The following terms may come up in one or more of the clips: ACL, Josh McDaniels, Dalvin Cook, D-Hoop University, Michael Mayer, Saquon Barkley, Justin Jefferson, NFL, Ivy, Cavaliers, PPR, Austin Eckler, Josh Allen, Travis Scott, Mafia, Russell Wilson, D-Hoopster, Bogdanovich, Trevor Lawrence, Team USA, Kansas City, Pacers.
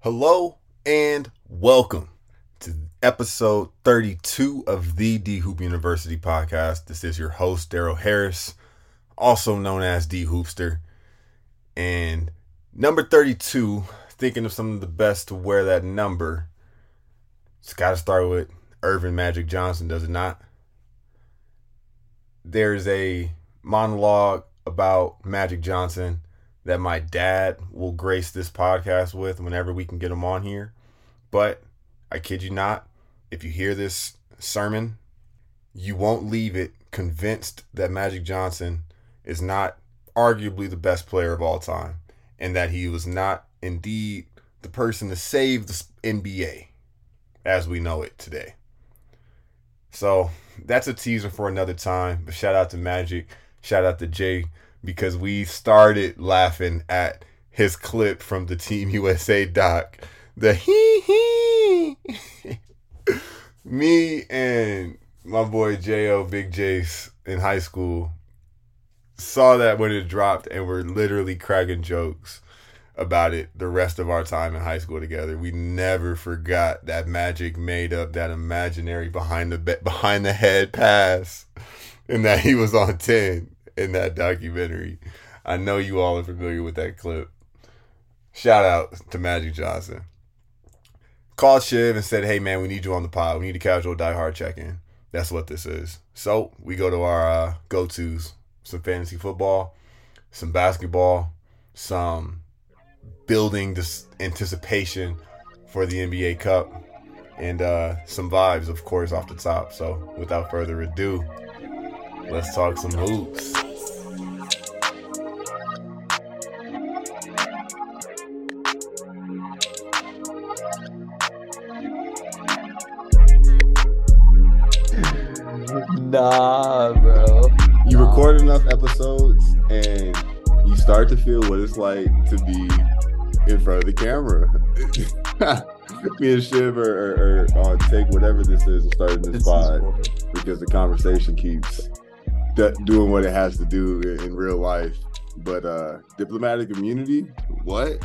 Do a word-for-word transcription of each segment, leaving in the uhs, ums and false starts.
Hello and welcome to episode thirty-two of the D-Hoop University podcast. This is your host, Daryl Harris, also known as D-Hoopster. And number thirty-two, thinking of some of the best to wear that number, it's got to start with Irvin Magic Johnson, does it not? There's a monologue about Magic Johnson that my dad will grace this podcast with whenever we can get him on here. But I kid you not, if you hear this sermon, you won't leave it convinced that Magic Johnson is not arguably the best player of all time, and that he was not indeed the person to save the N B A as we know it today. So that's a teaser for another time. But shout out to Magic, shout out to Jay, because we started laughing at his clip from the Team U S A doc. The hee-hee. Me and my boy J O, Big Jace, in high school, saw that when it dropped and were literally cracking jokes about it the rest of our time in high school together. We never forgot that Magic made up that imaginary behind the be- behind the head pass and that he was on ten. In that documentary. I know you all are familiar with that clip. Shout out to Magic Johnson. Called Shiv and said, hey man, we need you on the pod. We need a casual diehard check-in. That's what this is. So we go to our uh, go-tos. Some fantasy football, some basketball, some building this anticipation for the N B A Cup, and uh, some vibes, of course, off the top. So without further ado, let's talk some hoops. Nah, bro. You nah. Record enough episodes and you start to feel what it's like to be in front of the camera. Me and Shiv or on take whatever this is and start in this pod because the conversation keeps d- doing what it has to do in, in real life. But uh, diplomatic immunity, what?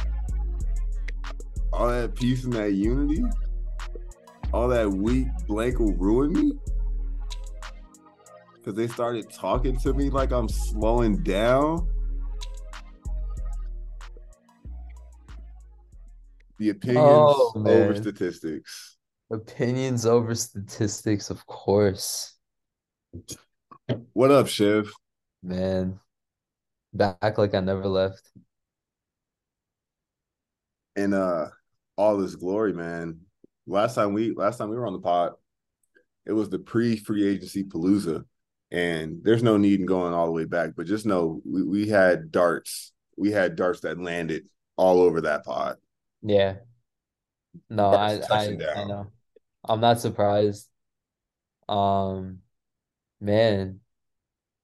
All that peace and that unity? All that weak blank will ruin me? Because they started talking to me like I'm slowing down. The opinions oh, over statistics. Opinions over statistics, of course. What up, Shiv? Man, back like I never left. And uh, all this glory, man. Last time we last time we were on the pod, it was the pre-free agency Palooza. And there's no need in going all the way back, but just know we, we had darts. We had darts that landed all over that pod. Yeah. No, I, I, I know. I'm not surprised. Um, man,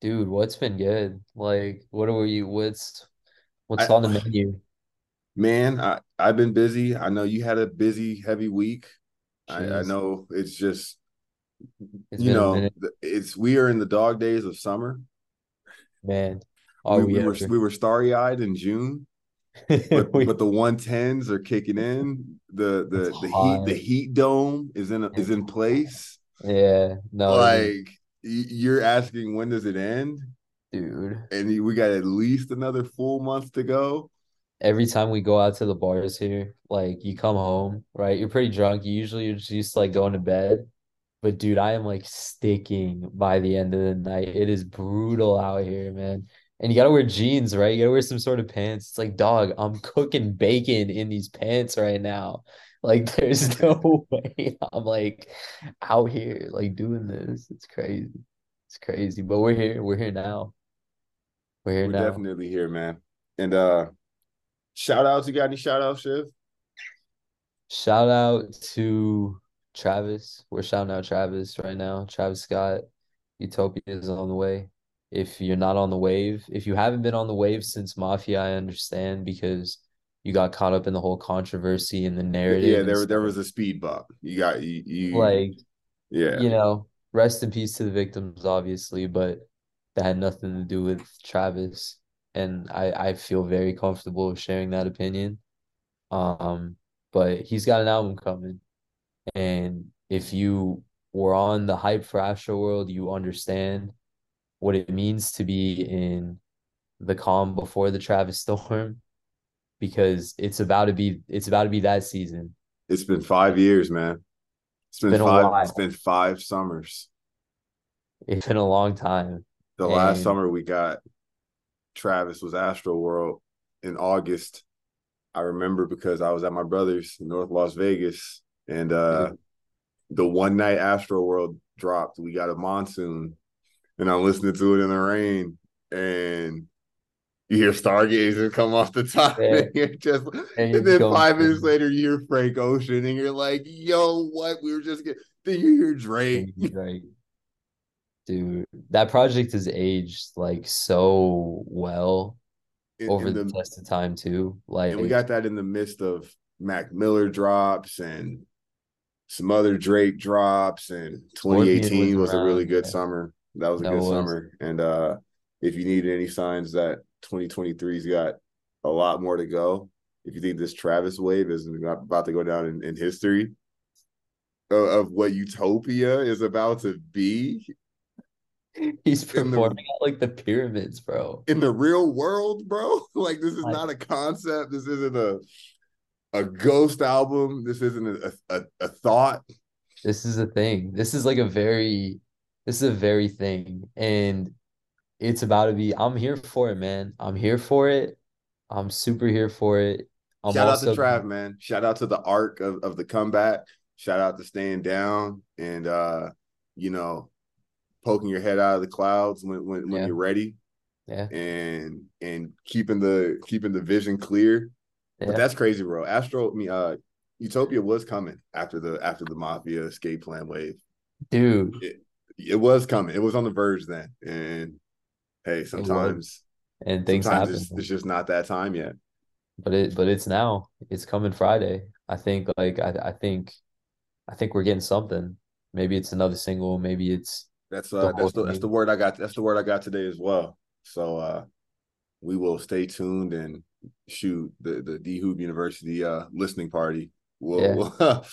dude, what's been good? Like, what are you? What's what's I, on the menu? Man, I I've been busy. I know you had a busy, heavy week. I, I know it's just. It's you know, it's we are in the dog days of summer. Man, oh, we, we, were, we were starry-eyed in June, but, we, but the one tens are kicking in. The the the hot. heat the heat dome is in a, is in place. Yeah, no, like you're asking when does it end, dude? And we got at least another full month to go. Every time we go out to the bars here, like you come home, right? You're pretty drunk. You usually you're just like going to bed. But, dude, I am, like, sticking by the end of the night. It is brutal out here, man. And you got to wear jeans, right? You got to wear some sort of pants. It's like, dog, I'm cooking bacon in these pants right now. Like, there's no way I'm, like, out here, like, doing this. It's crazy. It's crazy. But we're here. We're here now. We're here we're now. We're definitely here, man. And uh, shout-outs. You got any shout-outs, Shiv? Shout-out to Travis. We're shouting out Travis right now. Travis Scott, Utopia is on the way. If you're not on the wave, if you haven't been on the wave since Mafia, I understand because you got caught up in the whole controversy and the narrative. Yeah, there there was a speed bump. You got you, you like yeah. You know, rest in peace to the victims, obviously, but that had nothing to do with Travis. And I, I feel very comfortable sharing that opinion. Um but he's got an album coming. And if you were on the hype for Astroworld, you understand what it means to be in the calm before the Travis storm, because it's about to be it's about to be that season. It's been five years, man. It's been, been five. It's been five summers. It's been a long time. The and last summer we got Travis was Astroworld in August. I remember because I was at my brother's in North Las Vegas, and uh, the one night Astroworld dropped, we got a monsoon, and I listened to it in the rain, and you hear Stargazer come off the top, yeah. and you're just, and, and then five through. minutes later, you hear Frank Ocean, and you're like, "Yo, what? We were just getting." Then you hear Drake, Drake. Dude, that project has aged like so well in, over in the, the test of time too. Like, and we got that in the midst of Mac Miller drops and some other Drake drops, and twenty eighteen was, was around, a really good yeah. summer. That was a that good was. summer, and uh, if you needed any signs that twenty twenty-three's got a lot more to go, if you think this Travis wave is about to go down in, in history of, of what Utopia is about to be. He's performing the, at, like, the pyramids, bro. In the real world, bro. Like, this is I, not a concept. This isn't a a ghost album. This isn't a, a a thought. This is a thing. This is like a very, this is a very thing. And it's about to be, I'm here for it, man. I'm here for it. I'm super here for it. I'm Shout also, out to Trav, man. Shout out to the arc of, of the comeback. Shout out to staying down and, uh, you know, poking your head out of the clouds when when, yeah. when you're ready, yeah, and and keeping the keeping the vision clear. Yeah. But that's crazy, bro. Astro, I mean, uh, Utopia was coming after the after the Mafia escape plan wave, dude. It, it was coming. It was on the verge then. And hey, sometimes and things sometimes happen. It's, it's just not that time yet. But it but it's now. It's coming Friday. I think. Like I I think, I think we're getting something. Maybe it's another single. Maybe it's. That's uh, that's the, that's the word I got. That's the word I got today as well. So uh, we will stay tuned and shoot the the D-Hoop University uh, listening party. We'll, yeah. we'll the,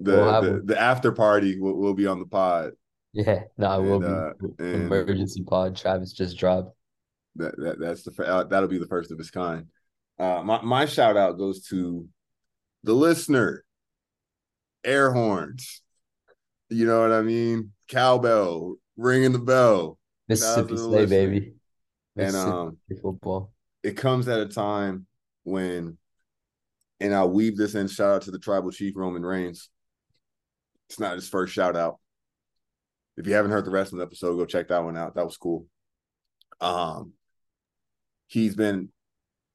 we'll the, the after party will will be on the pod. Yeah, no, nah, we'll uh, be emergency pod. Travis just dropped. That, that that's the uh, that'll be the first of its kind. Uh, my my shout out goes to the listener. Air horns. You know what I mean? Cowbell, ringing the bell. Mississippi State, baby. And um, football. It comes at a time when, and I'll weave this in, shout out to the tribal chief, Roman Reigns. It's not his first shout out. If you haven't heard the wrestling episode, go check that one out. That was cool. Um, he's been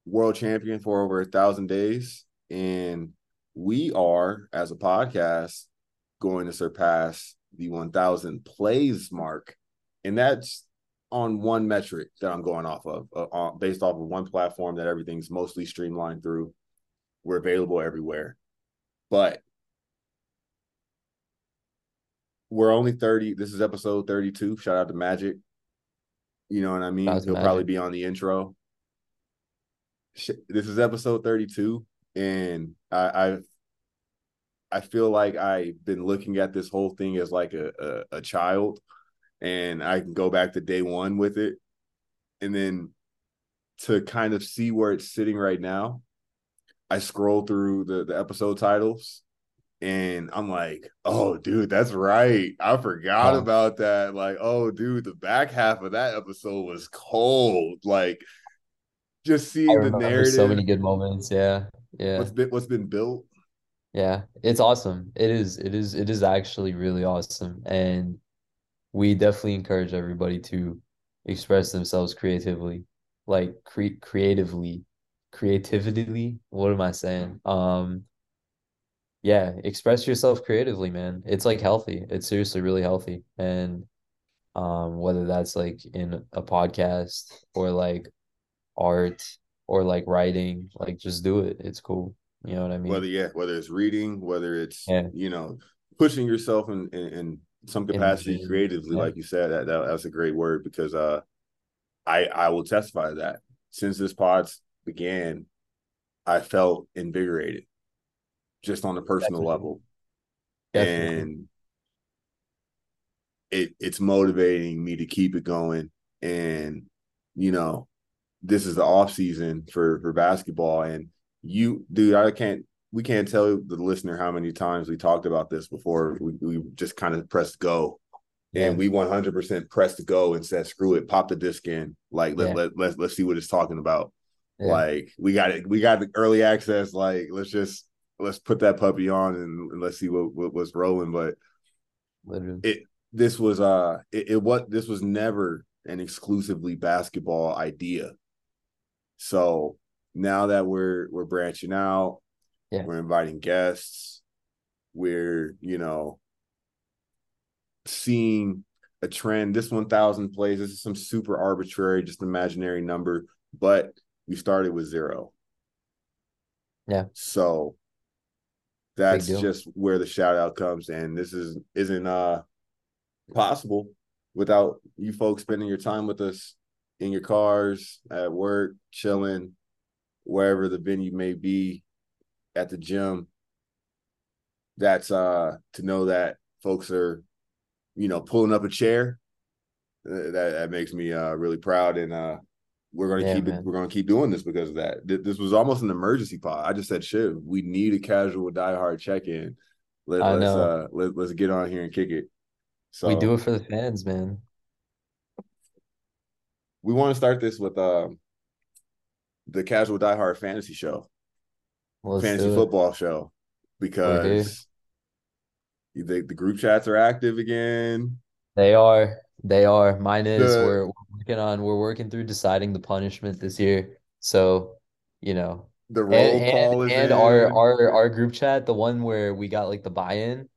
world champion for over a thousand days. And we are, as a podcast, going to surpass the one thousand plays mark, and that's on one metric that I'm going off of, uh, uh, based off of one platform that everything's mostly streamlined through. We're available everywhere, but we're only thirty. This is episode thirty-two. Shout out to Magic. You know what I mean? He'll Magic. probably be on the intro. This is episode thirty-two, and I, I've I feel like I've been looking at this whole thing as like a, a, a child, and I can go back to day one with it. And then to kind of see where it's sitting right now, I scroll through the, the episode titles, and I'm like, oh, dude, that's right. I forgot wow. about that. Like, oh, dude, the back half of that episode was cold. Like, just seeing the narrative. So many good moments. Yeah. Yeah. What's been, what's been built. Yeah, it's awesome. It is, it is, it is actually really awesome. And we definitely encourage everybody to express themselves creatively, like cre- creatively, creatively. What am I saying? Um, yeah, express yourself creatively, man. It's like healthy. It's seriously really healthy. And um, whether that's like in a podcast or like art or like writing, like just do it. It's cool. You know what I mean? Whether yeah, whether it's reading, whether it's yeah. you know, pushing yourself in in, in some capacity in creatively, yeah. like you said, that, that that's a great word, because uh, I I will testify to that. Since this pod began, I felt invigorated. just on a personal Definitely. level. Definitely. And it it's motivating me to keep it going. And, you know, this is the off season for, for basketball. And you, dude, I can't, we can't tell the listener how many times we talked about this before we, we just kind of pressed go. Yeah. And we one hundred percent pressed to go and said, screw it, pop the disc in. Like, let, yeah. let, let's, let's see what it's talking about. Yeah. Like, we got it. We got the early access. Like, let's just, let's put that puppy on and let's see what, what what's rolling. But Literally. it, this was, uh, it, it was, this was never an exclusively basketball idea. So now that we're, we're branching out, yeah. we're inviting guests, we're, you know, seeing a trend. This one thousand plays, this is some super arbitrary, just imaginary number, but we started with zero. Yeah. So that's just where the shout out comes. And this is, isn't uh possible without you folks spending your time with us in your cars, at work, chilling, wherever the venue may be, at the gym. That's uh to know that folks are, you know, pulling up a chair, uh, that, that makes me uh, really proud. And uh, we're going to yeah, keep man. it. We're going to keep doing this because of that. Th- this was almost an emergency pod. I just said, Shiv, we need a casual diehard check-in. Let, I let's, know. Uh, let, let's get on here and kick it. So we do it for the fans, man. We want to start this with um, the Casual Diehard Fantasy Show. Let's fantasy football show. Because... The, the group chats are active again. They are. They are. Mine is. The, we're, we're working on. We're working through deciding the punishment this year. So, you know, the roll and, call and, is and in. our our our group chat, the one where we got like the buy-in.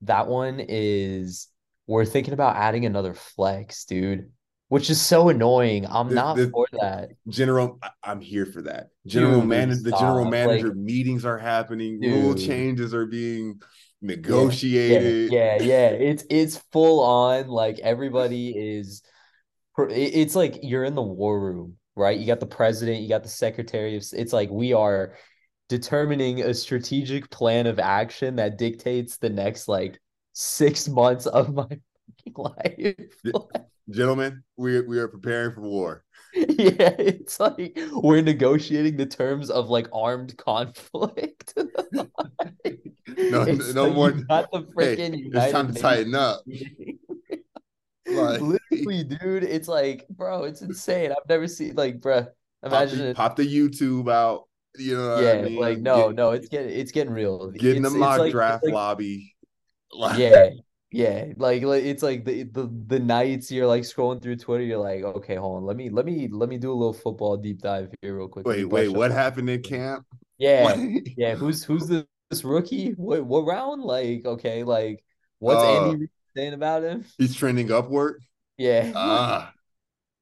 That one is. We're thinking about adding another flex, dude, which is so annoying. I'm the, not the, for that. General, I'm here for that. General dude, man, stop. The general manager like, meetings are happening. Dude. Rule changes are being. Negotiated, yeah, yeah, yeah, it's it's full on. Like everybody is, it's like you're in the war room, right? You got the president, you got the secretary of. It's like we are determining a strategic plan of action that dictates the next like six months of my life. Gentlemen, we we are preparing for war. Yeah, it's like we're negotiating the terms of like armed conflict. like, no, it's no like more. Not the freaking. Hey, United it's time to Nations tighten up. like, Literally, dude, it's like, bro, it's insane. I've never seen like, bro. Imagine pop the, it. Pop the YouTube out. You know. What yeah, I mean? like no, Get, no, it's getting it's getting real. Getting it's, the mock like, draft like, lobby. Like, yeah. Yeah, like, like it's like the, the the nights you're like scrolling through Twitter, you're like, okay, hold on, let me let me let me do a little football deep dive here real quick. Wait, wait, what up. happened in camp? Yeah, yeah. Who's who's the, this rookie? What what round? Like, okay, like what's uh, Andy Reid saying about him? He's trending upward. Yeah, uh,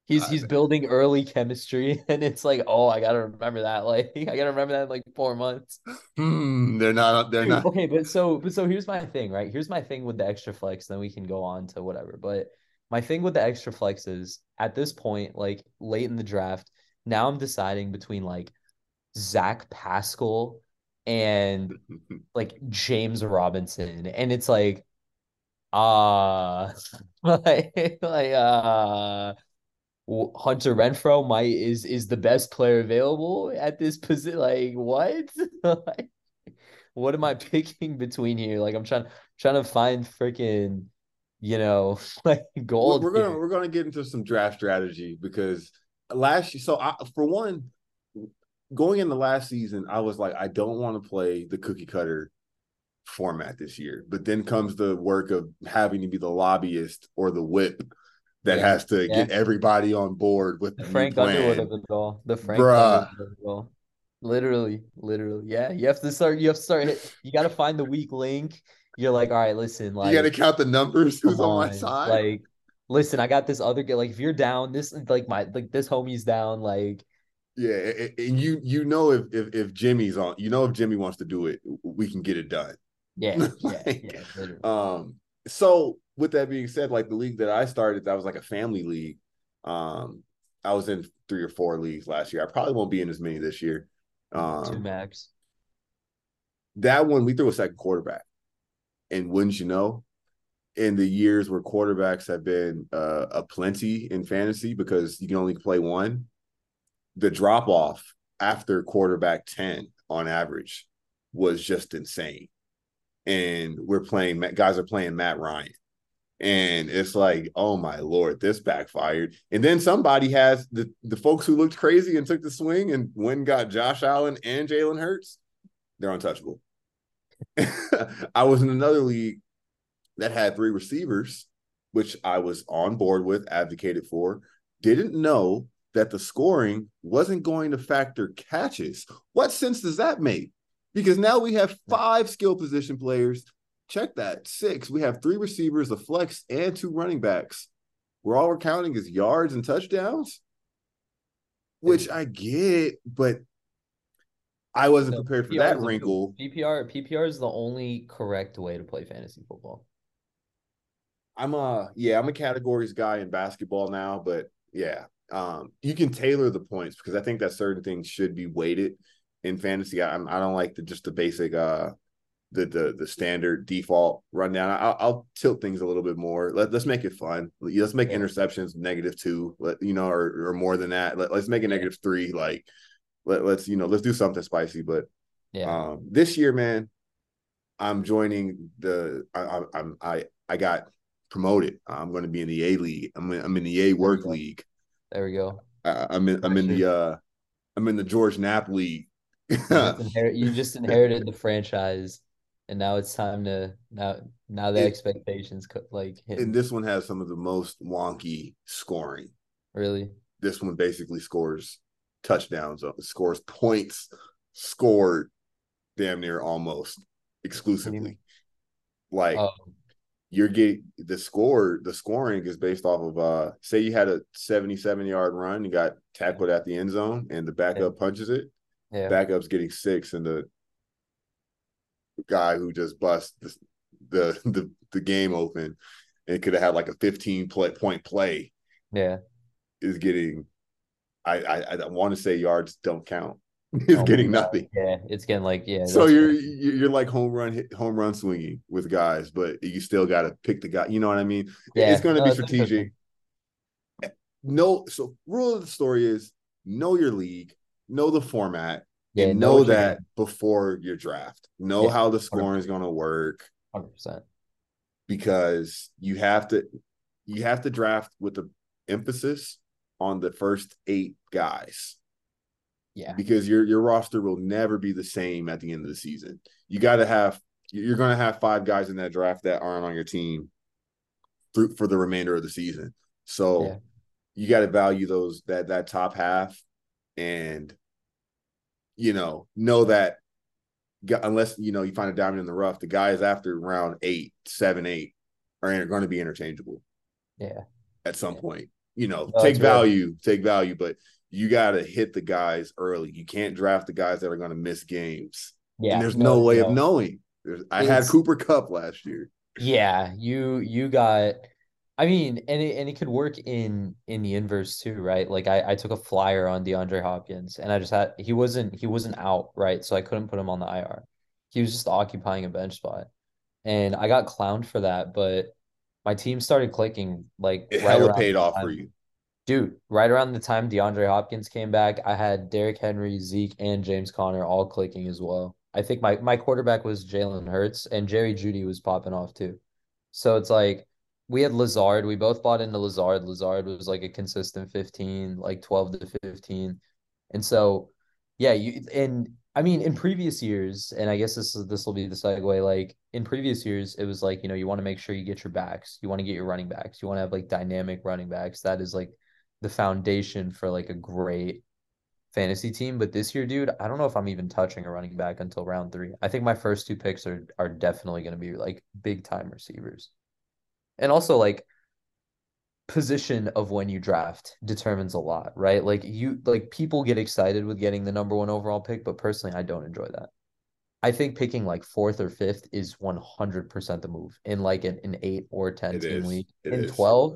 he's he's building early chemistry, and it's like, oh, I gotta remember that. Like, I gotta remember that in like four months. Hmm, they're not. They're not. Okay, but so, but so here's my thing, right? Here's my thing with the extra flex. Then we can go on to whatever. But my thing with the extra flex is at this point, like late in the draft, now I'm deciding between like Zach Pascal and like James Robinson, and it's like, ah, uh, like, like, uh. Hunter Renfrow might is is the best player available at this position. Like what? like, what am I picking between here? Like I'm trying trying to find freaking, you know, like gold. We're, we're gonna we're gonna get into some draft strategy because last year. So I, for one, going into last season, I was like, I don't want to play the cookie cutter format this year. But then comes the work of having to be the lobbyist or the whip. That yeah, has to yeah. get everybody on board with the Frank Underwood of it all. The Frank Bruh. Underwood of it all. Literally, literally. Yeah. You have to start, you have to start hit, you gotta find the weak link. You're like, all right, listen, like you gotta count the numbers who's on, on my side. Like, listen, I got this other guy. Like, if you're down, this like my like this homie's down, like yeah, and you you know if if if Jimmy's on, you know if Jimmy wants to do it, we can get it done. Yeah, like, yeah, yeah, literally. Um so with that being said, like the league that I started, that was like a family league. Um, I was in three or four leagues last year. I probably won't be in as many this year. Um, Two max. that one, we threw a second quarterback. And wouldn't you know, in the years where quarterbacks have been uh, a plenty in fantasy because you can only play one, the drop-off after quarterback ten on average was just insane. And we're playing – guys are playing Matt Ryan. And it's like, oh, my Lord, this backfired. And then somebody has the, – the folks who looked crazy and took the swing and went and got Josh Allen and Jalen Hurts, they're untouchable. I was in another league that had three receivers, which I was on board with, advocated for, didn't know that the scoring wasn't going to factor catches. What sense does that make? Because now we have five skill position players. Check that, six. We have three receivers, a flex, and two running backs. Where all we're counting is yards and touchdowns, which I get, but I wasn't so prepared for that wrinkle. P P R, P P R is the only correct way to play fantasy football. I'm a yeah, I'm a categories guy in basketball now, but yeah, um, you can tailor the points because I think that certain things should be weighted in fantasy. I, I don't like the just the basic, uh, the the the standard default rundown. I'll, I'll tilt things a little bit more. Let, let's make it fun. Let's make yeah. interceptions negative two, let, you know, or or more than that. Let, let's make it negative three. Like let, let's you know let's do something spicy. But yeah, um, this year, man, I'm joining the. I I I, I got. promoted. I'm going to be in the A league. I'm in, I'm in the A work there league. There we go. Uh, I'm in. I'm in the. Uh, I'm in the George Knapp league. you, just inherit, you just inherited the franchise, and now it's time to now. Now the it, expectations like. Hit. And this one has some of the most wonky scoring. Really. This one basically scores touchdowns, scores points, scored, damn near almost exclusively. Like. Oh. You're getting the score, the scoring is based off of, uh, say you had a seventy-seven yard run and got tackled at the end zone and the backup punches it. Yeah. Backup's getting six, and the guy who just busts the, the, the, the game open and could have had like a fifteen point play. Yeah. Is getting, I, I, I want to say yards don't count. It's oh, getting nothing. Yeah, it's getting like yeah. So you're crazy. You're like home run hit, home run swinging with guys, but you still got to pick the guy. You know what I mean? Yeah. It's going to no, be strategic. No, so rule of the story is know your league, know the format, yeah, and know, know that you're before your draft. Know yeah, how the scoring one hundred percent. Is going to work. one hundred percent. Because you have to you have to draft with the emphasis on the first eight guys. Yeah, because your your roster will never be the same at the end of the season. You got to have you're going to have five guys in that draft that aren't on your team through for the remainder of the season. So yeah. You got to value those that that top half, and you know know that unless you know you find a diamond in the rough, the guys after round eight, seven, eight are going to be interchangeable. Yeah, at some yeah. point, you know, oh, take value, right. take value, but. You got to hit the guys early. You can't draft the guys that are going to miss games. Yeah, and there's no, no way no. of knowing. There's, I had Cooper Kupp last year. Yeah, you you got – I mean, and it, and it could work in in the inverse too, right? Like I, I took a flyer on DeAndre Hopkins, and I just had – he wasn't he wasn't out, right? So I couldn't put him on the I R. He was just occupying a bench spot. And I got clowned for that, but my team started clicking. Like it right hella paid off for you. Dude, right around the time DeAndre Hopkins came back, I had Derrick Henry, Zeke, and James Conner all clicking as well. I think my, my quarterback was Jalen Hurts, and Jerry Jeudy was popping off too. So it's like we had Lazard. We both bought into Lazard. Lazard was like a consistent fifteen, like twelve to fifteen. And so, yeah, you and I mean, in previous years, and I guess this is, this will be the segue, like in previous years, it was like, you know, you want to make sure you get your backs. You want to get your running backs. You want to have like dynamic running backs. That is like the foundation for like a great fantasy team. But this year, dude, I don't know if I'm even touching a running back until round three. I think my first two picks are are definitely going to be like big time receivers. And also like position of when you draft determines a lot, right? Like you, like people get excited with getting the number one overall pick, but personally, I don't enjoy that. I think picking like fourth or fifth is one hundred percent the move in like an, an eight or ten it team is. League. It in is. twelve,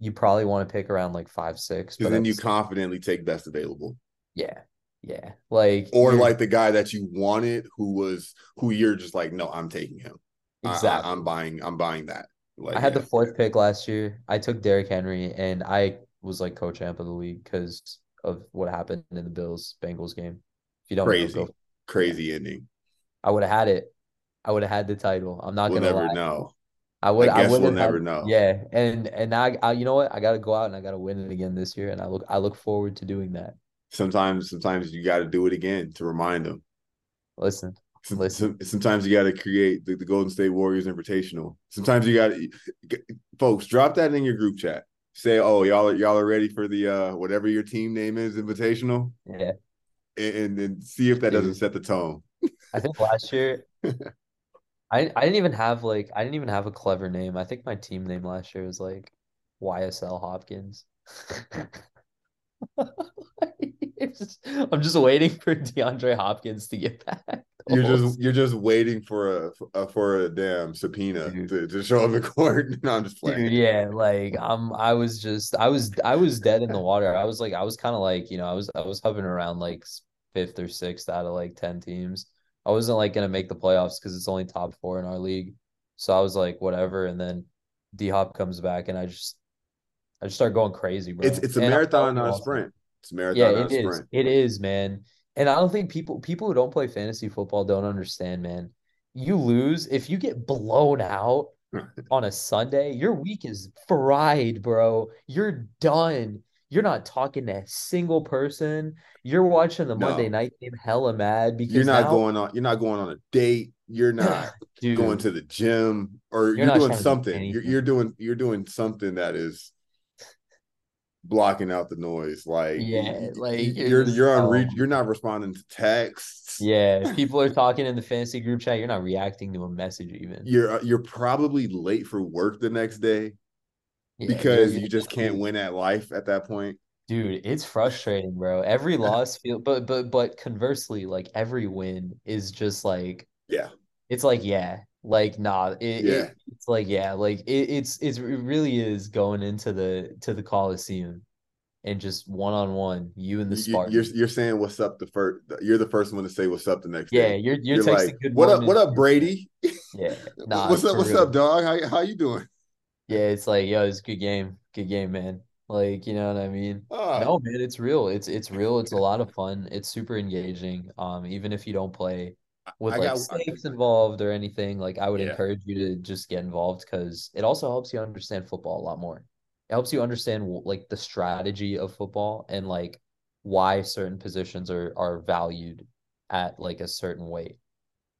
you probably want to pick around like five, six. Because then you confidently take best available. Yeah. Yeah. Like, or like the guy that you wanted who was, who you're just like, no, I'm taking him. Exactly. I, I, I'm buying, I'm buying that. Like, I had yeah. the fourth pick last year. I took Derrick Henry and I was like co-champ of the league because of what happened in the Bills Bengals game. If you don't crazy, know, go. crazy ending. I would have had it. I would have had the title. I'm not we'll gonna never lie. know. I would. I, guess I would. We'll had, never know. Yeah, and and I, I, you know what? I gotta go out and I gotta win it again this year, and I look, I look forward to doing that. Sometimes, sometimes you gotta do it again to remind them. Listen, some, listen. Some, sometimes you gotta create the, the Golden State Warriors Invitational. Sometimes you gotta, folks, drop that in your group chat. Say, oh, y'all, y'all are ready for the uh, whatever your team name is Invitational. Yeah, and then see if that doesn't set the tone. I think last year. I I didn't even have like I didn't even have a clever name. I think my team name last year was like Y S L Hopkins. just, I'm just waiting for DeAndre Hopkins to get back. You're just you're just waiting for a for a damn subpoena to, to show up in court. No, I'm just playing. Dude, yeah, like I'm I was just I was I was dead in the water. I was like I was kind of like you know I was I was hovering around like fifth or sixth out of like ten teams. I wasn't, like, going to make the playoffs because it's only top four in our league. So I was like, whatever. And then D-Hop comes back, and I just I just start going crazy, bro. It's, it's a and marathon, not a sprint. It's a marathon, yeah, not a sprint. It is, man. And I don't think people people who don't play fantasy football don't understand, man. You lose. If you get blown out on a Sunday, your week is fried, bro. You're done. You're not talking to a single person. You're watching the no. Monday night game hella mad because you're not now, going on. You're not going on a date. You're not dude, going to the gym or you're, you're doing something. Do you're, you're doing you're doing something that is blocking out the noise. Like yeah, like you're you're, you're on. Re- you're not responding to texts. Yeah, if people are talking in the fantasy group chat. You're not reacting to a message even. You're you're probably late for work the next day. Yeah, because dude, you just can't win at life at that point. Dude, it's frustrating, bro. Every loss feel but but but conversely, like every win is just like yeah. It's like yeah, like nah, it, yeah. It, it's like yeah, like it, it's it's it really is going into the to the Coliseum and just one-on-one, you and the Spartan. You're you're saying what's up the first you're the first one to say what's up the next yeah, day. Yeah, you're you're, you're texting like, good What up what up Brady? Yeah. Nah, what's up what's real. up dog? How how you doing? Yeah, it's like, yo, it's a good game. Good game, man. Like, you know what I mean? Oh. No, man, it's real. It's it's real. It's a lot of fun. It's super engaging. Um, even if you don't play with I like got, stakes I, involved or anything, like I would yeah. encourage you to just get involved because it also helps you understand football a lot more. It helps you understand like the strategy of football and like why certain positions are are valued at like a certain weight.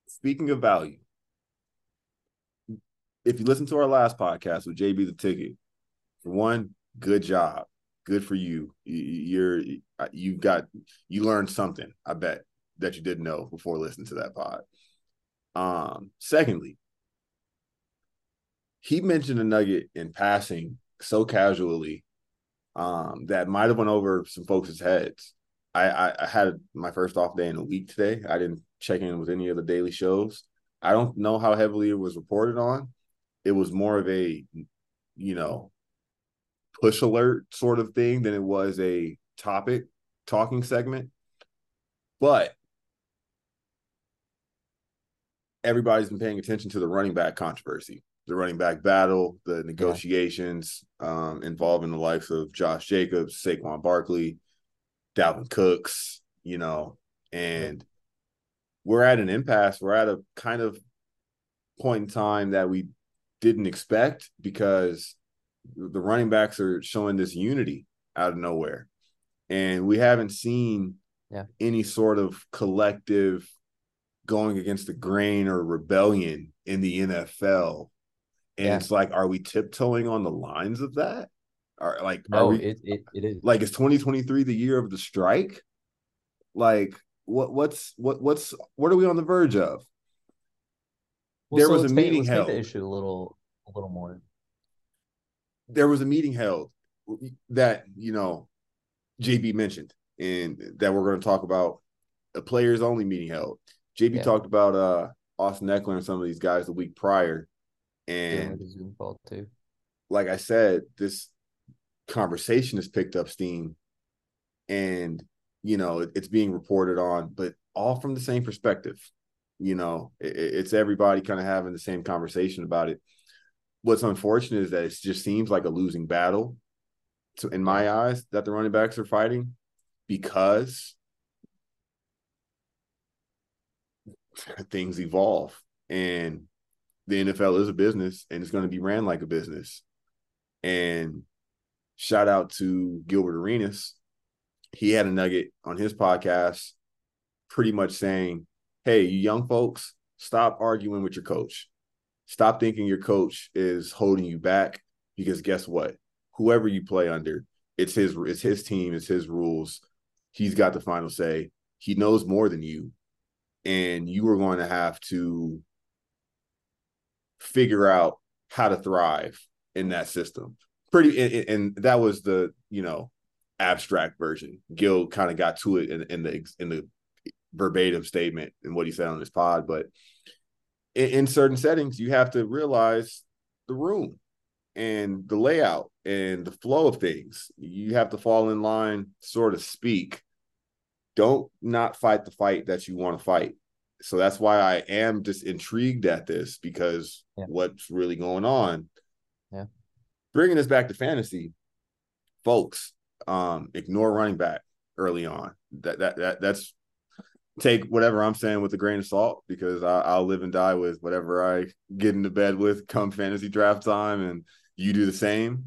Speaking of value. If you listen to our last podcast with J B the Ticket, for one, good job, good for you. You're you got you learned something. I bet that you didn't know before listening to that pod. Um, secondly, he mentioned a nugget in passing so casually um, that might have went over some folks' heads. I, I I had my first off day in a week today. I didn't check in with any of the daily shows. I don't know how heavily it was reported on. It was more of a, you know, push alert sort of thing than it was a topic talking segment. But everybody's been paying attention to the running back controversy, the running back battle, the negotiations yeah. um, involving the likes of Josh Jacobs, Saquon Barkley, Dalvin Cooks, you know, and we're at an impasse. We're at a kind of point in time that we didn't expect because the running backs are showing this unity out of nowhere. And we haven't seen yeah. any sort of collective going against the grain or rebellion in the N F L. And yeah. it's like, are we tiptoeing on the lines of that? Are like, no, are we, it, it, it is. Like, is twenty twenty-three the year of the strike? Like, what, what's, what, what's, what are we on the verge of? Well, there so was a meeting take, held. Take the issue a little, a little more. There was a meeting held that, you know, J B mentioned and that we're going to talk about a players only meeting held. J B yeah. talked about uh, Austin Eckler and some of these guys the week prior. And yeah, Zoom call too. Like I said, this conversation has picked up steam and you know, it, it's being reported on, but all from the same perspective. You know, it, it's everybody kind of having the same conversation about it. What's unfortunate is that it just seems like a losing battle, so in my eyes, that the running backs are fighting, because things evolve and the N F L is a business and it's going to be ran like a business. And shout out to Gilbert Arenas. He had a nugget on his podcast pretty much saying, hey, you young folks, stop arguing with your coach. Stop thinking your coach is holding you back, because guess what? Whoever you play under, it's his, it's his team, it's his rules. He's got the final say. He knows more than you. And you are going to have to figure out how to thrive in that system. Pretty, and, and that was the, you know, abstract version. Gil kind of got to it in, in the in the verbatim statement and what he said on his pod. But in, in certain settings, you have to realize the room and the layout and the flow of things. You have to fall in line, so to speak. Don't not fight the fight that you want to fight. So that's why I am just intrigued at this, because yeah. what's really going on. Yeah. Bringing this back to fantasy, folks, um, ignore running back early on. That that that that's take whatever I'm saying with a grain of salt, because I, I'll live and die with whatever I get into bed with come fantasy draft time, and you do the same.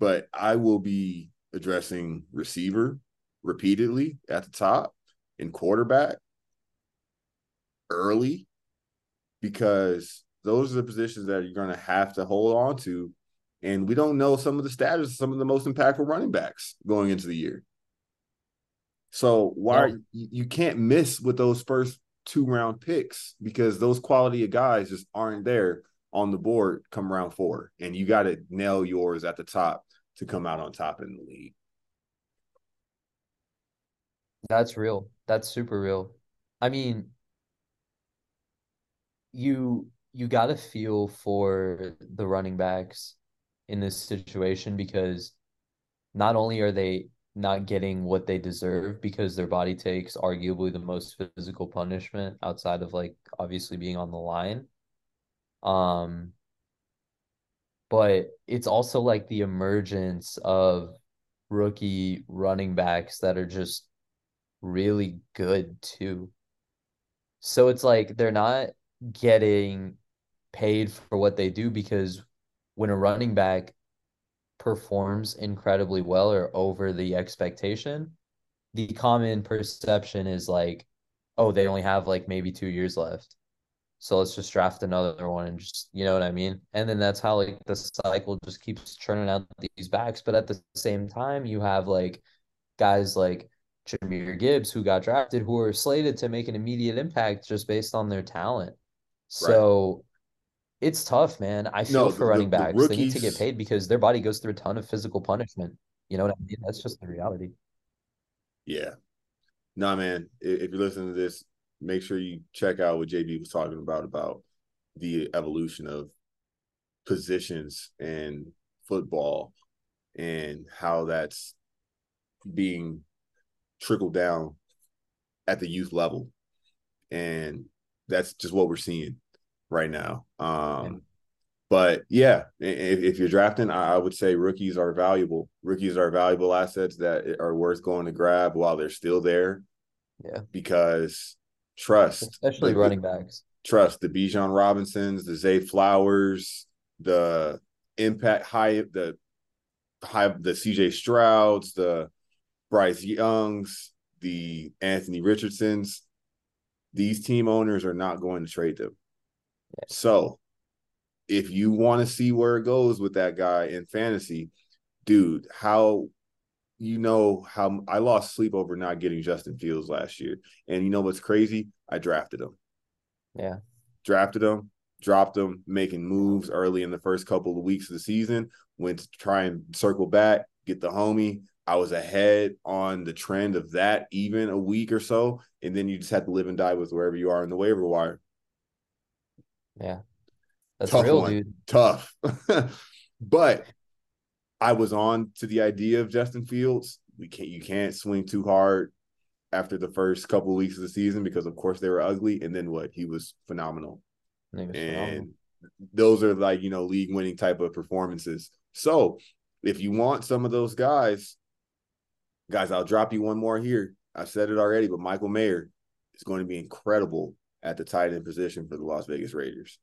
But I will be addressing receiver repeatedly at the top and quarterback early, because those are the positions that you're going to have to hold on to. And we don't know some of the status of some of the most impactful running backs going into the year. So why yeah. you, you can't miss with those first two round picks, because those quality of guys just aren't there on the board come round four, and you got to nail yours at the top to come out on top in the league. That's real. That's super real. I mean, you you got to feel for the running backs in this situation, because not only are they not getting what they deserve because their body takes arguably the most physical punishment outside of, like, obviously being on the line. Um, but it's also like the emergence of rookie running backs that are just really good too. So it's like they're not getting paid for what they do, because when a running back performs incredibly well or over the expectation, the common perception is like, oh, they only have like maybe two years left, so let's just draft another one and just, you know what I mean? And then that's how, like, the cycle just keeps churning out these backs. But at the same time, you have like guys like Jahmyr Gibbs, who got drafted, who are slated to make an immediate impact just based on their talent. So right. It's tough, man. I feel no, for the, running backs. The rookies, they need to get paid because their body goes through a ton of physical punishment. You know what I mean? That's just the reality. Yeah. Nah, man, if you're listening to this, make sure you check out what J B was talking about, about the evolution of positions in football and how that's being – trickle down at the youth level, and that's just what we're seeing right now. Um but yeah, if, if you're drafting, I would say rookies are valuable rookies are valuable assets that are worth going to grab while they're still there. Yeah, because trust, especially the, running backs, trust the Bijan Robinsons, the Zay Flowers, the impact high the high the C J Strouds, the Bryce Young's, the Anthony Richardson's. These team owners are not going to trade them. Yes. So if you want to see where it goes with that guy in fantasy, dude, how, you know, how I lost sleep over not getting Justin Fields last year. And you know what's crazy? I drafted him. Yeah. Drafted him, dropped him, making moves early in the first couple of weeks of the season, went to try and circle back, get the homie. I was ahead on the trend of that even a week or so, and then you just have to live and die with wherever you are in the waiver wire. Yeah. That's tough real, one. Dude. Tough. But I was on to the idea of Justin Fields. We can't, you can't swing too hard. after the first couple of weeks of the season because, of course, they were ugly. And then what? He was phenomenal. He was and phenomenal. Those are like, you know, league-winning type of performances. So if you want some of those guys, guys, I'll drop you one more here. I've said it already, but Michael Mayer is going to be incredible at the tight end position for the Las Vegas Raiders.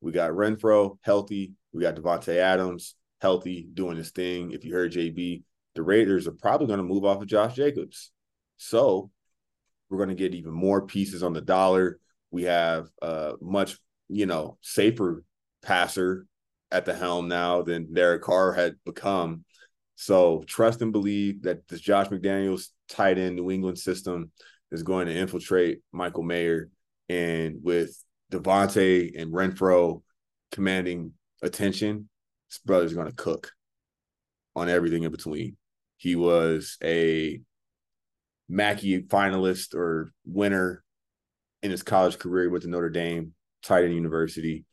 We got Renfrow healthy. We got Devontae Adams healthy, doing his thing. If you heard J B, the Raiders are probably going to move off of Josh Jacobs. So we're going to get even more pieces on the dollar. We have a much, you know, safer passer at the helm now than Derek Carr had become. So trust and believe that this Josh McDaniels tight end New England system is going to infiltrate Michael Mayer. And with Devontae and Renfrow commanding attention, his brother's going to cook on everything in between. He was a Mackey finalist or winner in his college career with the Notre Dame tight end university.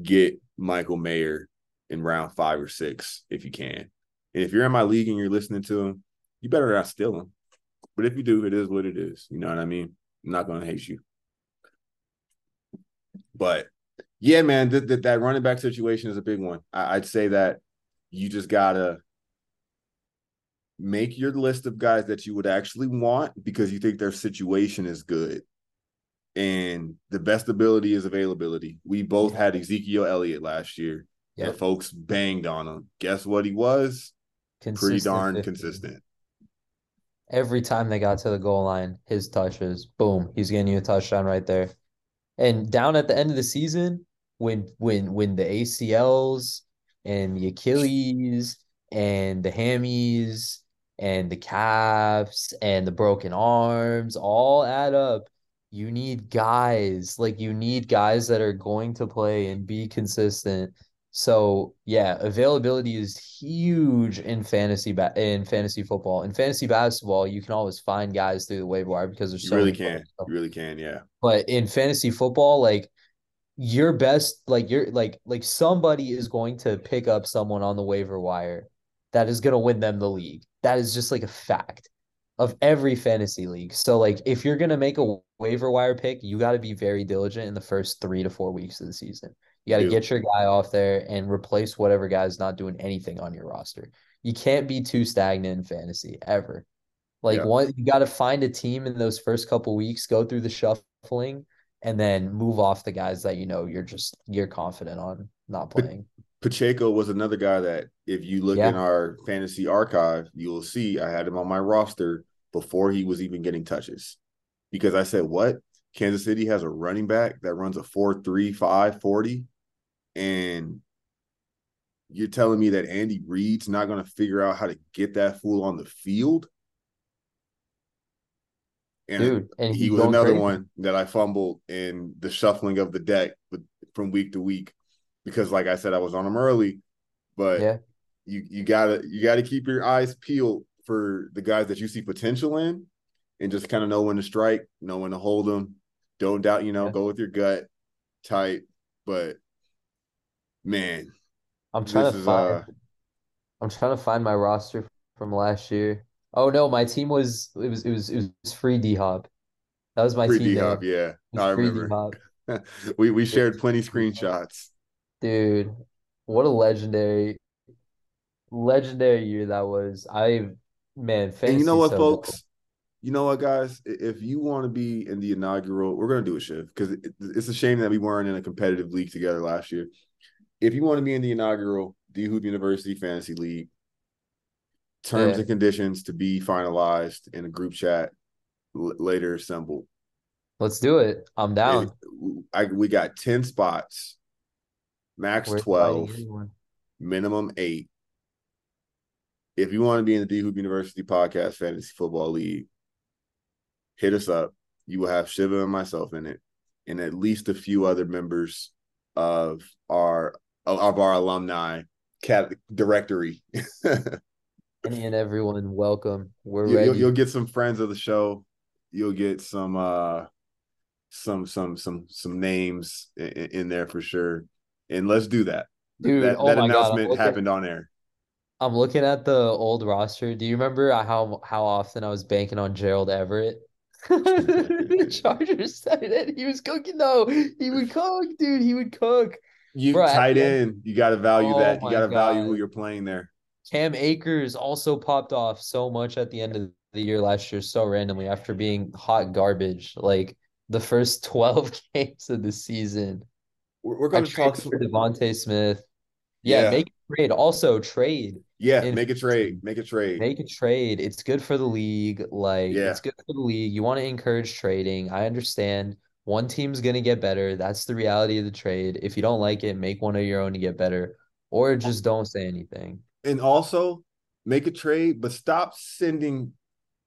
Get Michael Mayer in round five or six if you can. And if you're in my league and you're listening to him, you better not steal him. But if you do, it is what it is. You know what I mean? I'm not going to hate you. But, yeah, man, th- th- that running back situation is a big one. I- I'd say that you just got to make your list of guys that you would actually want because you think their situation is good. And the best ability is availability. We both yeah. had Ezekiel Elliott last year. Yeah. The folks banged on him. Guess what he was? Consistent, pretty darn fifty consistent. Every time they got to the goal line, his touches, boom, he's getting you a touchdown right there. And down at the end of the season, when when when the A C Ls and the Achilles and the hammies and the calves and the broken arms all add up, you need guys. Like, you need guys that are going to play and be consistent. So, yeah, availability is huge in fantasy ba- in fantasy football. In fantasy basketball, you can always find guys through the waiver wire because there's so you really many can. You really can, yeah. But in fantasy football, like, your best, like, you're like, like somebody is going to pick up someone on the waiver wire that is going to win them the league. That is just like a fact of every fantasy league. So, like, if you're going to make a waiver wire pick, you got to be very diligent in the first three to four weeks of the season. You got to get your guy off there and replace whatever guy's not doing anything on your roster. You can't be too stagnant in fantasy ever. Like yeah. one, you got to find a team in those first couple weeks, go through the shuffling, and then move off the guys that you know you're just you're confident on not playing. Pacheco was another guy that if you look yeah. in our fantasy archive, you will see I had him on my roster before he was even getting touches because I said, "What? Kansas City has a running back that runs a four three five forty." And you're telling me that Andy Reid's not going to figure out how to get that fool on the field? And, Dude, and he was another crazy. one that I fumbled in the shuffling of the deck with, from week to week because, like I said, I was on him early. But yeah. you you gotta you gotta keep your eyes peeled for the guys that you see potential in, and just kind of know when to strike, know when to hold them. Don't doubt, you know, yeah. go with your gut type, but. Man, I'm trying to find. A... I'm trying to find my roster from last year. Oh no, my team was it was it was it was free D Hop. That was my free team. Free D Hop, yeah, I remember. we we shared plenty screenshots. Dude, what a legendary, legendary year that was! I man, fantasy and you know what, so folks. Cool. You know what, guys? If you want to be in the inaugural, we're gonna do a shift because it's a shame that we weren't in a competitive league together last year. If you want to be in the inaugural D-Hoop University Fantasy League, terms yeah. and conditions to be finalized in a group chat l- later assembled. Let's do it. I'm down. I, I, we got ten spots, max Where's twelve, minimum eight. If you want to be in the D-Hoop University Podcast Fantasy Football League, hit us up. You will have Shiva and myself in it and at least a few other members of our of our alumni cat directory. Any and everyone, welcome. We're you, ready. You'll, you'll get some friends of the show. You'll get some uh, some some some some names in, in there for sure. And let's do that. Dude, that oh that my announcement God, happened on air. I'm looking at the old roster. Do you remember how how often I was banking on Gerald Everett? The Chargers said it. He was cooking though. He would cook, dude. He would cook. You Bro, tight end. You got to value oh that. You got to value who you're playing there. Cam Akers also popped off so much at the end of the year last year, so randomly after being hot garbage like the first twelve games of the season. We're, we're going to talk for Devontae Smith. Yeah, yeah, make a trade. Also, trade. Yeah, and make a trade. Make a trade. Make a trade. It's good for the league. Like, yeah. It's good for the league. You want to encourage trading. I understand. One team's going to get better. That's the reality of the trade. If you don't like it, make one of your own to get better. Or just don't say anything. And also, make a trade, but stop sending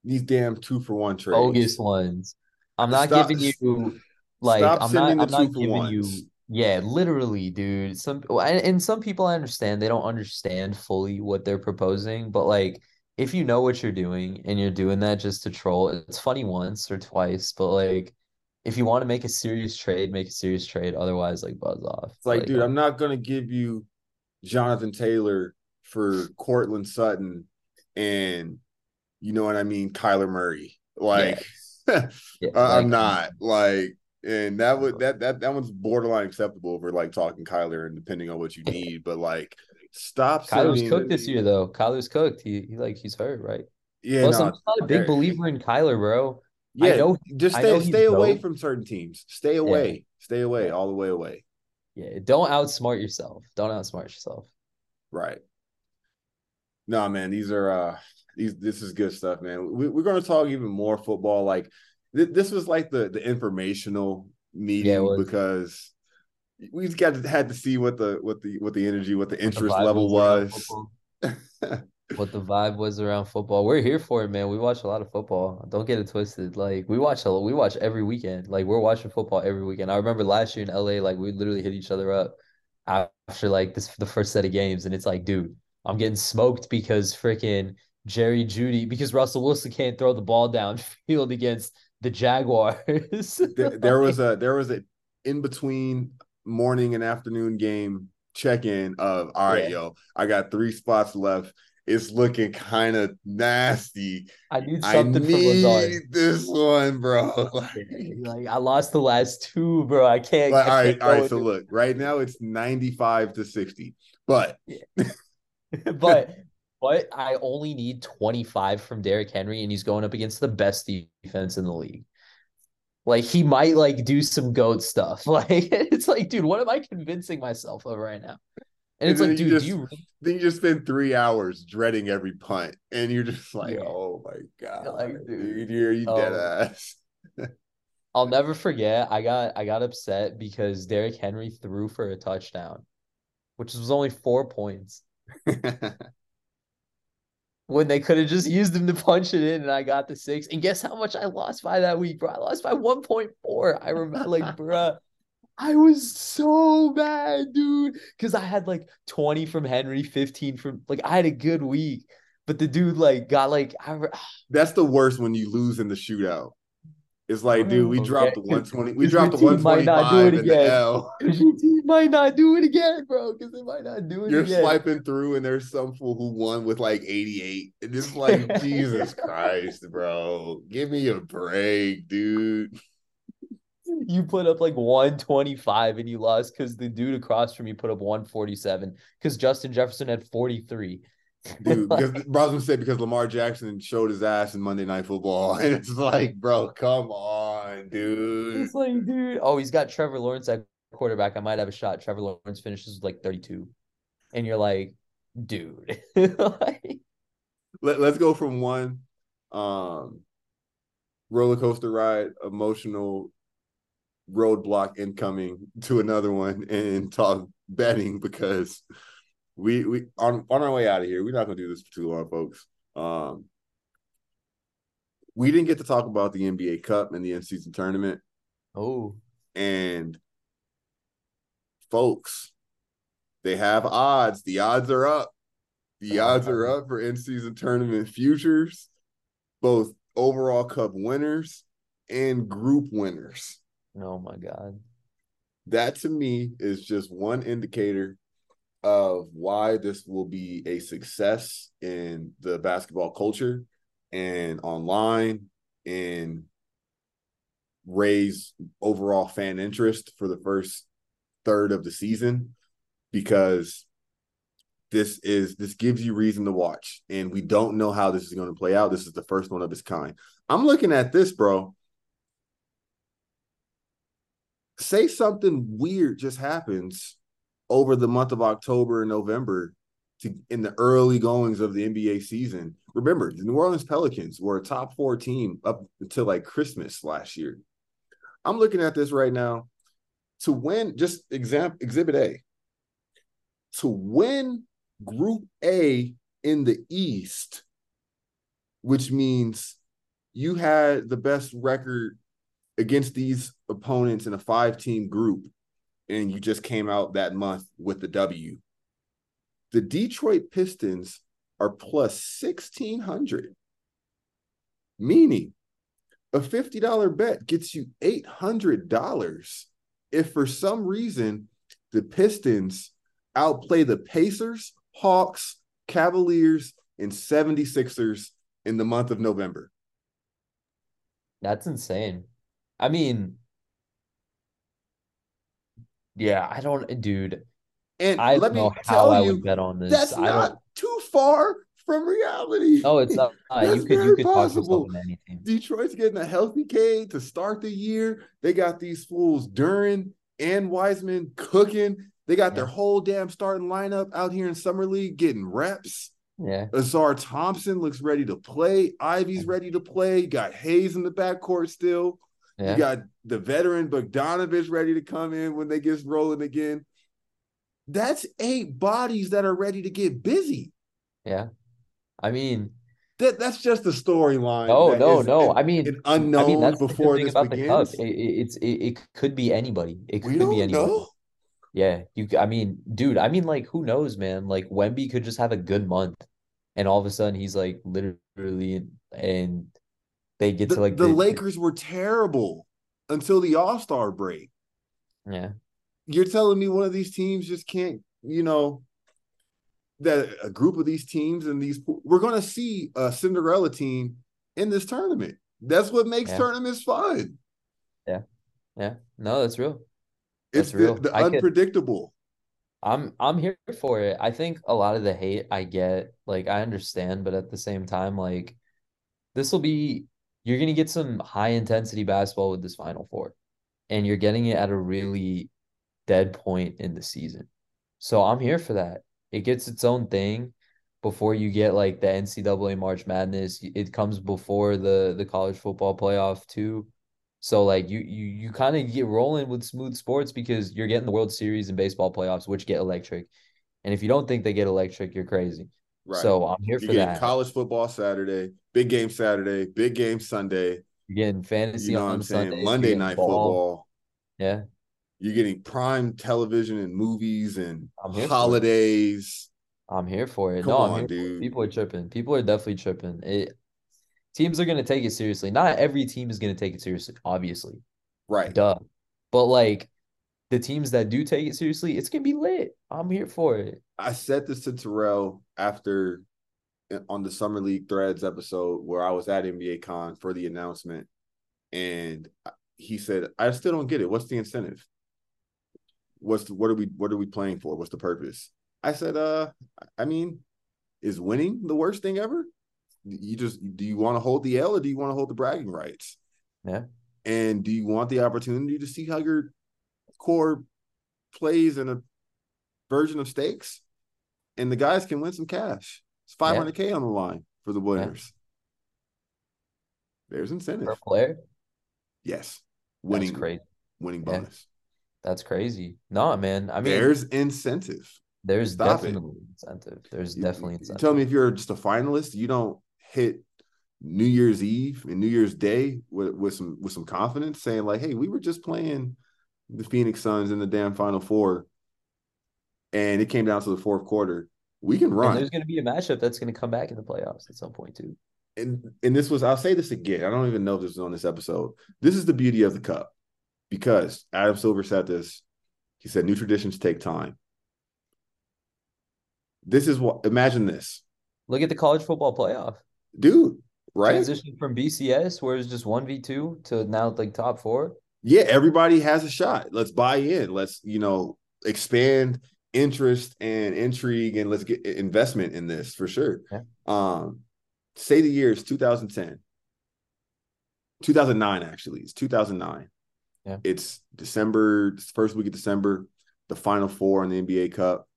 these damn two-for-one trades. Bogus ones. I'm not stop, giving you, like, stop I'm sending not, the I'm not giving ones. you. Yeah, literally, dude. Some and, and some people I understand they don't understand fully what they're proposing, but like if you know what you're doing and you're doing that just to troll, it's funny once or twice, but like if you want to make a serious trade, make a serious trade. Otherwise, like buzz off. It's like, like dude, I'm not gonna give you Jonathan Taylor for Cortland Sutton and you know what I mean, Kyler Murray. Like yeah. yeah, I'm like, not like And that would that that that one's borderline acceptable over like talking Kyler and depending on what you need, but like stop. Kyler's cooked this year though. Kyler's cooked. He, he like he's hurt, right? Yeah, Plus, no, I'm not a big okay. believer in Kyler, bro. Yeah, I know, just stay I know stay away dope. from certain teams. Stay away, yeah. stay away, all the way away. Yeah, don't outsmart yourself. Don't outsmart yourself. Right. No, nah, man, these are uh these this is good stuff, man. We, we're gonna talk even more football, like. This was like the, the informational meeting yeah, because we just got to, had to see what the what the what the energy, what the interest what the level was, was. what the vibe was around football. We're here for it, man. We watch a lot of football. Don't get it twisted. Like we watch a we watch every weekend. Like we're watching football every weekend. I remember last year in L A, like we literally hit each other up after like this the first set of games, and it's like, dude, I'm getting smoked because freaking Jerry Jeudy because Russell Wilson can't throw the ball downfield against. The Jaguars. there, there was a there was a in between morning and afternoon game check in of all right, yeah. yo, I got three spots left. It's looking kind of nasty. I need something I need from Lazard. This one, bro. Like, like I lost the last two, bro. I can't. Like, I all right, all right. So look, right now it's ninety-five to sixty, but yeah. but. But I only need twenty-five from Derrick Henry, and he's going up against the best defense in the league. Like, he might, like, do some GOAT stuff. Like, it's like, dude, what am I convincing myself of right now? And, and it's like, dude, just, you really- Then you just spend three hours dreading every punt, and you're just like, yeah. oh, my God. You're like, dude, you're you um, dead ass. I'll never forget, I got I got upset because Derrick Henry threw for a touchdown, which was only four points. When they could have just used him to punch it in, and I got the six. And guess how much I lost by that week, bro? I lost by one point four. I remember, like, bro, I was so bad, dude, because I had, like, twenty from Henry, fifteen from – like, I had a good week. But the dude, like, got, like – That's the worst when you lose in the shootout. It's like, dude, we dropped the one twenty. We dropped the one twenty-five in the L. Your team might not do it again, bro, because they might not do it You're again. You're swiping through, and there's some fool who won with, like, eighty-eight. And it's like, Jesus Christ, bro. Give me a break, dude. You put up, like, one twenty-five, and you lost because the dude across from you put up one forty-seven because Justin Jefferson had forty-three. Dude, because like, Brosman said because Lamar Jackson showed his ass in Monday Night Football, and it's like, bro, come on, dude. It's like, dude, oh, he's got Trevor Lawrence at quarterback. I might have a shot. Trevor Lawrence finishes with like thirty-two, and you're like, dude. like, Let, let's go from one um, roller coaster ride, emotional roadblock incoming, to another one, and talk betting because. We we on, on our way out of here, we're not going to do this for too long, folks. Um, we didn't get to talk about the N B A Cup and the in-season tournament. Oh. And, folks, they have odds. The odds are up. The odds are up for in-season tournament futures, both overall cup winners and group winners. Oh, my God. That, to me, is just one indicator of why this will be a success in the basketball culture and online, and raise overall fan interest for the first third of the season, because this is this gives you reason to watch, and we don't know how this is going to play out. This is the first one of its kind. I'm looking at this, bro. Say something weird just happens over the month of October and November to in the early goings of the N B A season. Remember, the New Orleans Pelicans were a top four team up until like Christmas last year. I'm looking at this right now to win, just exam, exhibit A, to win Group A in the East, which means you had the best record against these opponents in a five-team group, and you just came out that month with the W. The Detroit Pistons are plus sixteen hundred, meaning a fifty dollar bet gets you eight hundred dollars if for some reason the Pistons outplay the Pacers, Hawks, Cavaliers, and seventy-sixers in the month of November. That's insane. I mean, yeah, I don't, dude. And I let don't know me how I you, would bet on this. That's I not don't... too far from reality. No, it's not. Uh, that's you could, very you could possible. Talk yourself into anything. Detroit's getting a healthy K to start the year. They got these fools Duren and Wiseman cooking. They got yeah. their whole damn starting lineup out here in Summer League getting reps. Yeah, Lazard Thompson looks ready to play. Ivy's yeah. ready to play. You got Hayes in the backcourt still. Yeah. You got the veteran Bogdanovich ready to come in when they get rolling again. That's eight bodies that are ready to get busy. Yeah. I mean, that that's just the storyline. No, no, no. An, I mean, an unknown I mean, that's before the this about begins. The it, it's, it, it could be anybody. It could we don't be anybody. Know? Yeah. You, I mean, dude, I mean, like, who knows, man? Like, Wemby could just have a good month, and all of a sudden he's like literally and. They get the, to like the, the Lakers were terrible until the All-Star break. Yeah. You're telling me one of these teams just can't, you know, that a group of these teams and these we're going to see a Cinderella team in this tournament. That's what makes yeah. tournaments fun. Yeah. Yeah. No, that's real. That's it's real. the, the unpredictable. Could, I'm I'm here for it. I think a lot of the hate I get, like I understand, but at the same time, like this will be You're going to get some high-intensity basketball with this Final Four, and you're getting it at a really dead point in the season. So I'm here for that. It gets its own thing before you get, like, the N C double A March Madness. It comes before the, the college football playoff, too. So, like, you you, you kind of get rolling with smooth sports because you're getting the World Series and baseball playoffs, which get electric. And if you don't think they get electric, you're crazy. Right. So I'm here You're for that. College football Saturday, big game Saturday, big game Sunday. You're getting fantasy you know on Sunday. Monday night ball. football. Yeah. You're getting prime television and movies and I'm holidays. I'm here for it. Come no, I'm on, here dude. People are tripping. People are definitely tripping. It, teams are going to take it seriously. Not every team is going to take it seriously, obviously. Right. Duh. But, like, the teams that do take it seriously, it's going to be lit. I'm here for it. I said this to Terrell after on the Summer League Threads episode where I was at N B A Con for the announcement. And he said, I still don't get it. What's the incentive? What's the, what are we what are we playing for? What's the purpose? I said, "Uh, I mean, is winning the worst thing ever? You just do you want to hold the L or do you want to hold the bragging rights? Yeah. And do you want the opportunity to see how your core plays in a version of stakes, and the guys can win some cash. It's five hundred K yeah. on the line for the winners. Yeah. There's incentive. For a player? Yes. Winning, That's crazy. winning bonus. Yeah. That's crazy. No, man. I mean, there's incentive. There's Stop definitely it. incentive. There's you, definitely incentive. Tell me if you're just a finalist, you don't hit New Year's Eve and New Year's Day with, with some with some confidence saying like, hey, we were just playing the Phoenix Suns in the damn Final Four, and it came down to the fourth quarter. We can run. And there's going to be a matchup that's going to come back in the playoffs at some point too. And and this was, I'll say this again. I don't even know if this was on this episode. This is the beauty of the cup, because Adam Silver said this. He said, new traditions take time. This is what, imagine this. Look at the college football playoff. Dude, right? Transition from B C S, where it's just one v two, to now like top four. Yeah, everybody has a shot. Let's buy in. Let's, you know, expand interest and intrigue, and let's get investment in this for sure. Yeah. Um, say the year is two thousand ten. two thousand nine, actually. It's two thousand nine. Yeah. It's December, it's the first week of December. The Final Four in the N B A Cup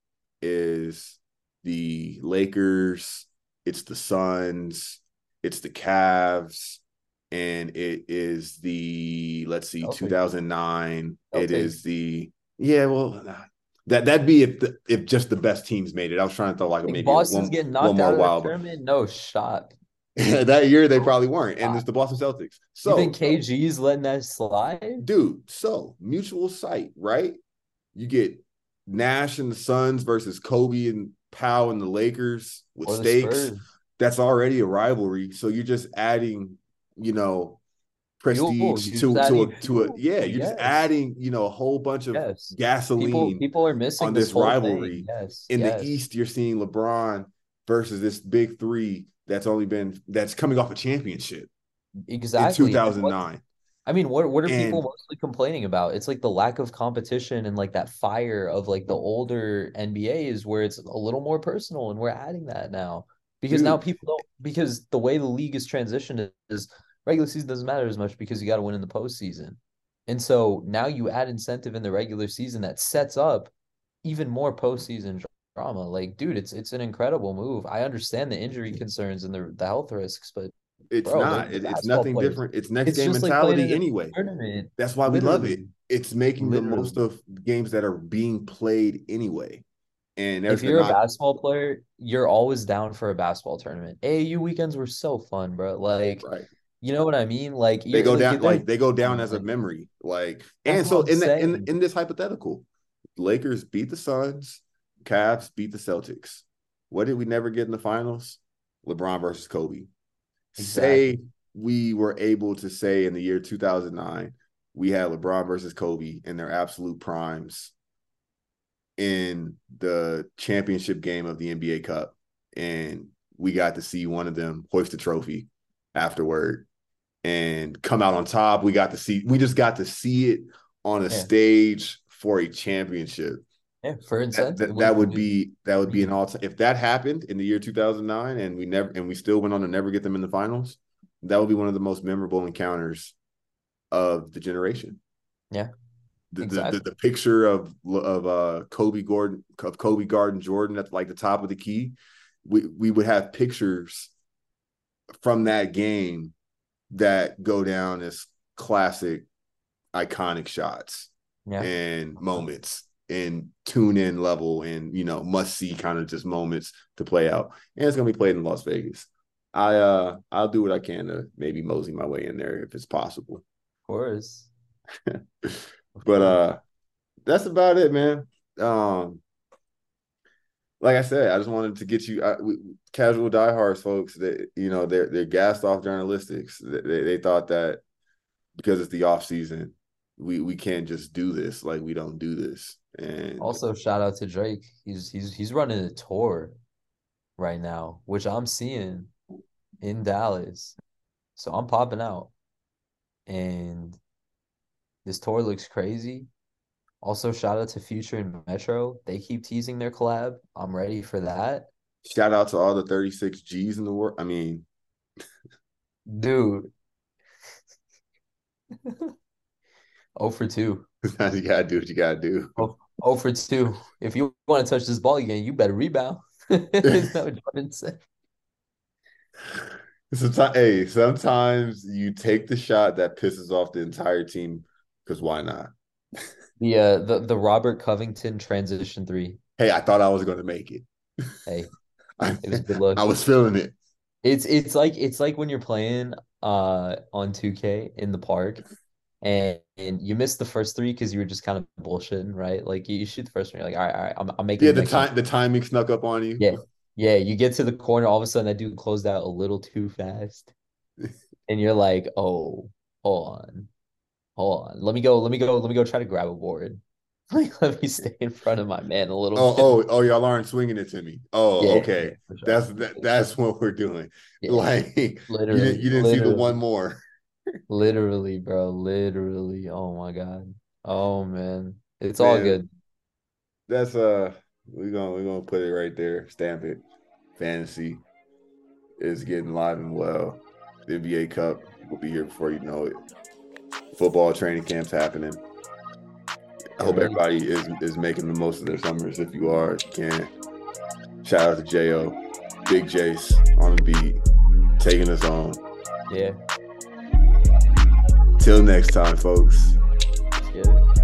is the Lakers, it's the Suns, it's the Cavs, and it is the, let's see, okay. two thousand nine. Okay. It is the, yeah, well, nah. that, that'd be if the, if just the best teams made it. I was trying to throw like maybe Boston's one, getting knocked out of the tournament. No shot. That year they probably weren't, and it's the Boston Celtics. So you think K G's letting that slide? Dude, so mutual sight, right? You get Nash and the Suns versus Kobe and Powell and the Lakers with the stakes. Spurs. That's already a rivalry. So you're just adding, you know, prestige fuel, to to a, to a yeah. You're yes. just adding, you know, a whole bunch of yes. gasoline. People, people are missing on this, this rivalry. Yes. In yes. the East, you're seeing LeBron versus this big three that's only been that's coming off a championship. Exactly. In two thousand nine. I mean, what what are and, people mostly complaining about? It's like the lack of competition and like that fire of like the older N B As, where it's a little more personal, and we're adding that now because dude, now people don't, because the way the league is transitioned is regular season doesn't matter as much because you got to win in the postseason, and so now you add incentive in the regular season that sets up even more postseason drama. Like, dude, it's it's an incredible move. I understand the injury concerns and the the health risks, but. It's Bro, not. It, it's nothing players. different. It's next it's game mentality like anyway. Tournament. That's why we Literally. love it. It's making Literally. the most of games that are being played anyway. And if you're not- a basketball player, you're always down for a basketball tournament. A A U weekends were so fun, bro. Like, right. you know what I mean? Like they go like, down. Like they go down as a memory. Like, and so in the, in in this hypothetical, Lakers beat the Suns, Cavs beat the Celtics. What did we never get in the finals? LeBron versus Kobe. Exactly. Say we were able to say in the year two thousand nine, we had LeBron versus Kobe in their absolute primes in the championship game of the N B A Cup. And we got to see one of them hoist the trophy afterward and come out on top. We got to see, we just got to see it on a yeah. stage for a championship. Yeah, for instance, that, that, that would be that would be an all time. If that happened in the year two thousand nine, and we never and we still went on to never get them in the finals, that would be one of the most memorable encounters of the generation. Yeah, the exactly. the, the, the picture of of uh, Kobe Gordon of Kobe Garden Jordan at like the top of the key. We we would have pictures from that game that go down as classic, iconic shots yeah. and moments. And tune in level and, you know, must see kind of just moments to play out. And it's going to be played in Las Vegas. I, uh, I'll do what I can to maybe mosey my way in there if it's possible. Of course. But uh, that's about it, man. Um, like I said, I just wanted to get you I, we, casual diehards, folks, that, you know, they're, they're gassed off journalistics. They, they, they thought that because it's the off season, we, we can't just do this. Like, we don't do this. And also shout out to Drake. He's he's he's running a tour right now, which I'm seeing in Dallas. So I'm popping out. And this tour looks crazy. Also, shout out to Future and Metro. They keep teasing their collab. I'm ready for that. Shout out to all the thirty-six G's in the world. I mean, dude. oh for two. You gotta do what you gotta do. Oh, oh for two. If you want to touch this ball again, you better rebound. That's what Jordan said. Sometimes, hey, sometimes you take the shot that pisses off the entire team because why not? The uh, the the Robert Covington transition three. Hey, I thought I was going to make it. Hey, I, it was good luck. I was feeling it. It's it's like it's like when you're playing uh on two K in the park. And, and you missed the first three because you were just kind of bullshitting, right? Like you, you shoot the first one, you're like, all right, all right, I'm, I'm making. Yeah, the time, the timing snuck up on you. Yeah, yeah. You get to the corner, all of a sudden that dude closed out a little too fast, and you're like, oh, hold on, hold on, let me go, let me go, let me go try to grab a board. Like, let me stay in front of my man a little oh, bit. Oh, oh, y'all aren't swinging it to me. Oh, yeah, okay. Sure. That's that, that's what we're doing. Yeah. Like, literally, you, you didn't literally. see the one more. Literally, bro. Literally. Oh, my God. Oh, man. It's man, all good. That's uh, we're gonna we're gonna put it right there. Stamp it. Fantasy is getting live and well. The N B A Cup will be here before you know it. Football training camp's happening. I hope everybody is, is making the most of their summers. If you are, if you can. Shout out to J O, Big Jace on the beat, taking us on. Yeah. Till next time, folks. Let's get it.